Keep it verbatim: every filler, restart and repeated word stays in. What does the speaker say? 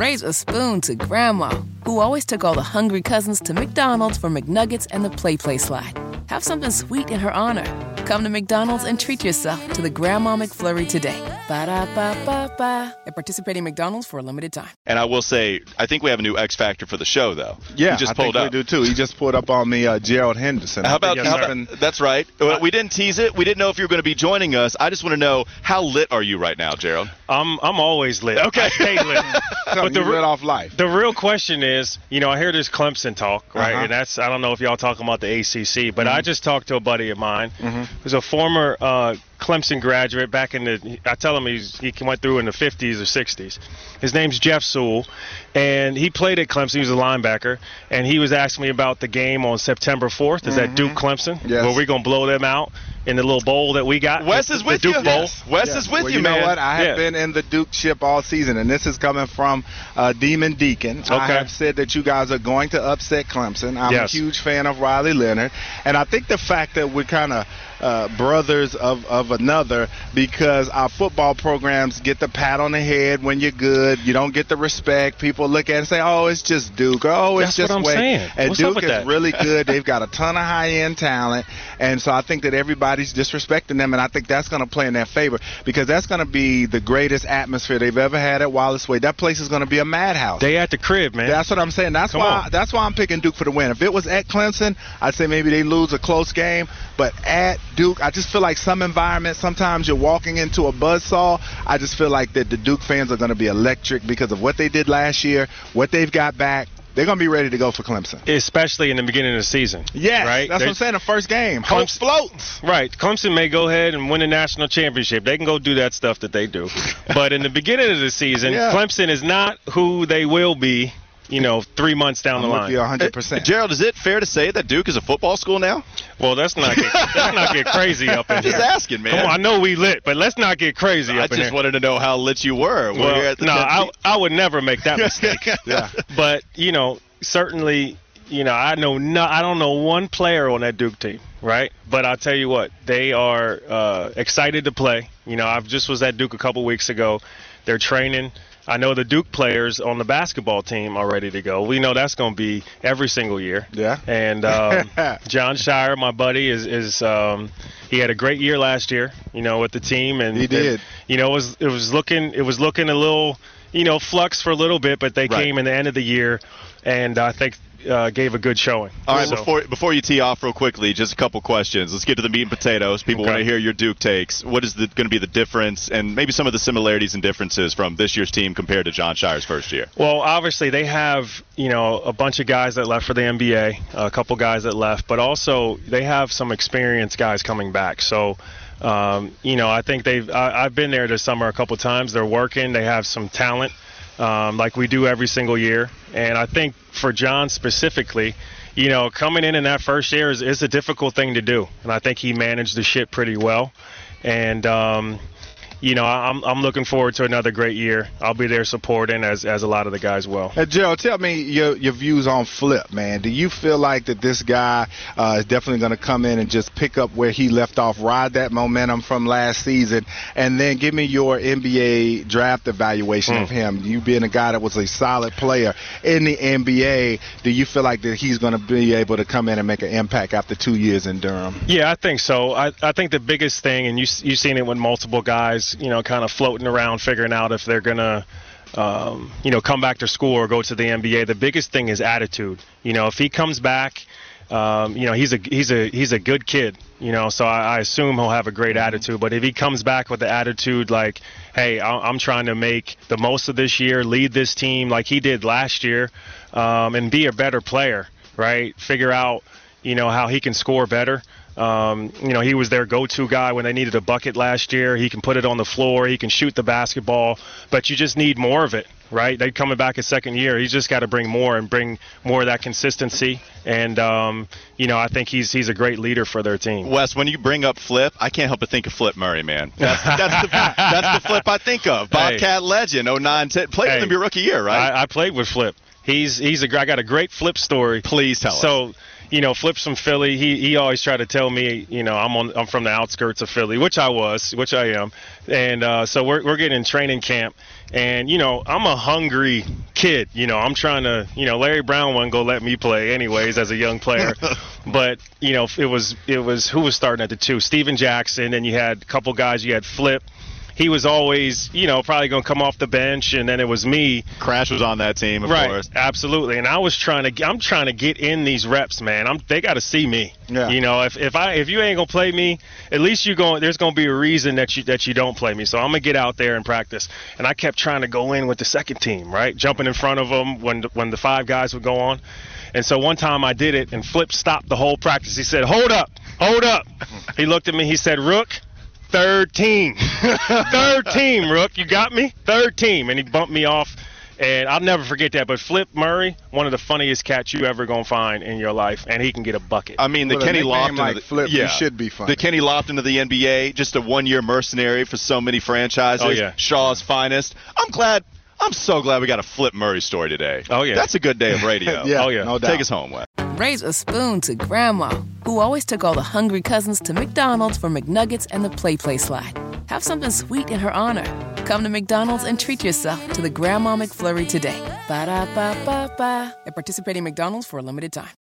raise a spoon to Grandma, who always took all the hungry cousins to McDonald's for McNuggets and the Play Play Slide. Have something sweet in her honor. Come to McDonald's and treat yourself to the Grandma McFlurry today. Ba-da-ba-ba-ba. At participating McDonald's for a limited time. And I will say, I think we have a new X Factor for the show, though. Yeah, just I pulled think up. We do, too. He just pulled up on me, uh, Gerald Henderson. How about, how about that's right. We didn't tease it. We didn't know if you were going to be joining us. I just want to know, how lit are you right now, Gerald? I'm, I'm always lit. Okay. I stay lit. No, but the real off life. The real question is, you know, I hear this Clemson talk, right? Uh-huh. And that's, I don't know if y'all talking about the A C C, but mm-hmm. I just talked to a buddy of mine mm-hmm. who's a former uh, Clemson graduate back in the, I tell him he's, he went through in the fifties or sixties. His name's Jeff Sewell, and he played at Clemson. He was a linebacker, and he was asking me about the game on September fourth. Is mm-hmm. that Duke Clemson? Yes. Where we're going to blow them out in the little bowl that we got. Wes the, is with the Duke you. Bowl. Yes. Wes yes. is with well, you, man. You know what? I have yeah. been in the Duke ship all season, and this is coming from uh, Demon Deacon. Okay. I have said that you guys are going to upset Clemson. I'm yes. a huge fan of Riley Leonard, and I think the fact that we're kind of uh, brothers of, of another, because our football programs get the pat on the head when you're good. You don't get the respect. People look at it and say, oh, it's just Duke. Oh, it's That's just Wade. And What's Duke is that? really good. They've got a ton of high-end talent, and so I think that everybody Everybody's disrespecting them, and I think that's going to play in their favor, because that's going to be the greatest atmosphere they've ever had at Wallace Wade. That place is going to be a madhouse. They at the crib, man. That's what I'm saying. That's Come why. On. That's why I'm picking Duke for the win. If it was at Clemson, I'd say maybe they lose a close game, but at Duke, I just feel like some environment, sometimes you're walking into a buzzsaw. I just feel like that the Duke fans are going to be electric because of what they did last year, what they've got back. They're going to be ready to go for Clemson. Especially in the beginning of the season. Yes, right? that's They're, what I'm saying, the first game. Hope Clemson, floats. Right. Clemson may go ahead and win the national championship. They can go do that stuff that they do. But in the beginning of the season, yeah. Clemson is not who they will be, you know, three months down I'm the line. I'm with you one hundred percent. Uh, Gerald, is it fair to say that Duke is a football school now? Well, let's not get, let's not get crazy up in here. Just asking, man. Come on, I know we lit, but let's not get crazy no, up in here. I just wanted to know how lit you were. Well, we're no, I, I would never make that mistake. yeah. But, you know, certainly, you know, I know no, I don't know one player on that Duke team, right? But I'll tell you what, they are uh, excited to play. You know, I just was at Duke a couple weeks ago. They're training. I know the Duke players on the basketball team are ready to go. We know that's going to be every single year. Yeah. And um, Jon Scheyer, my buddy, is is um, he had a great year last year, you know, with the team. And he did. And, you know, it was it was looking it was looking a little, you know, flux for a little bit, but they right. came in the end of the year, and I think. Uh, gave a good showing. All right, so. before before you tee off real quickly, just a couple questions. Let's get to the meat and potatoes. People okay. want to hear your Duke takes. What is going to be the difference, and maybe some of the similarities and differences from this year's team compared to Jon Scheyer's first year? Well, obviously they have, you know, a bunch of guys that left for the N B A, a couple guys that left, but also they have some experienced guys coming back. So, um, you know, I think they've – I've been there this summer a couple times. They're working. They have some talent. Um, like we do every single year. And I think for Jon specifically, you know, coming in in that first year is, is a difficult thing to do. And I think he managed the ship pretty well. And, um, you know, I'm I'm looking forward to another great year. I'll be there supporting as as a lot of the guys will. Hey, Gerald, tell me your your views on Flip, man. Do you feel like that this guy uh, is definitely going to come in and just pick up where he left off, ride that momentum from last season, and then give me your N B A draft evaluation mm. of him? You being a guy that was a solid player in the N B A, do you feel like that he's going to be able to come in and make an impact after two years in Durham? Yeah, I think so. I, I think the biggest thing, and you you've seen it with multiple guys, you know, kind of floating around figuring out if they're going to, um, you know, come back to school or go to the N B A. The biggest thing is attitude. You know, if he comes back, um, you know, he's a he's a he's a good kid, you know, so I, I assume he'll have a great attitude. But if he comes back with the attitude like, hey, I'm trying to make the most of this year, lead this team like he did last year, um, and be a better player, right? Figure out, you know, how he can score better. Um, you know, he was their go-to guy when they needed a bucket last year. He can put it on the floor. He can shoot the basketball. But you just need more of it, right? They're coming back a second year. He's just got to bring more and bring more of that consistency. And, um, you know, I think he's he's a great leader for their team. Wes, when you bring up Flip, I can't help but think of Flip Murray, man. That's, that's, the, that's the Flip I think of. Bobcat hey. legend, oh nine ten. Played hey. with him your rookie year, right? I, I played with Flip. He's he's a I got a great Flip story. Please tell so, us. So, you know, Flip's from Philly. He he always tried to tell me, you know, I'm on I'm from the outskirts of Philly, which I was, which I am. And uh, so we're we're getting in training camp, and you know, I'm a hungry kid, you know, I'm trying to, you know, Larry Brown wasn't gonna let me play anyways as a young player. But, you know, it was it was who was starting at the two? Stephen Jackson, and you had a couple guys. You had Flip. He was always, you know, probably going to come off the bench, and then it was me. Crash was on that team, of right, course. Absolutely. And I was trying to, I'm trying to get in these reps, man. I'm, they got to see me. Yeah. You know, if if I if you ain't gonna play me, at least you going. There's gonna be a reason that you that you don't play me. So I'm gonna get out there and practice. And I kept trying to go in with the second team, right, jumping in front of them when when the five guys would go on. And so one time I did it, and Flip stopped the whole practice. He said, "Hold up, hold up." He looked at me. He said, "Rook. Third team. Third team, Rook. You got me? Third team." And he bumped me off, and I'll never forget that. But Flip Murray, one of the funniest cats you ever going to find in your life, and he can get a bucket. I mean, the With Kenny Lofton. Like the, Flip, yeah, he should be funny. The Kenny Lofton of the N B A, just a one-year mercenary for so many franchises. Oh, yeah. Shaw's finest. I'm glad. I'm so glad we got a Flip Murray story today. Oh, yeah. That's a good day of radio. Yeah, oh, yeah. No doubt. Take us home, Wes. Raise a spoon to Grandma, who always took all the hungry cousins to McDonald's for McNuggets and the Play Play Slide. Have something sweet in her honor. Come to McDonald's and treat yourself to the Grandma McFlurry today. Ba-da-ba-ba-ba. At participating McDonald's for a limited time.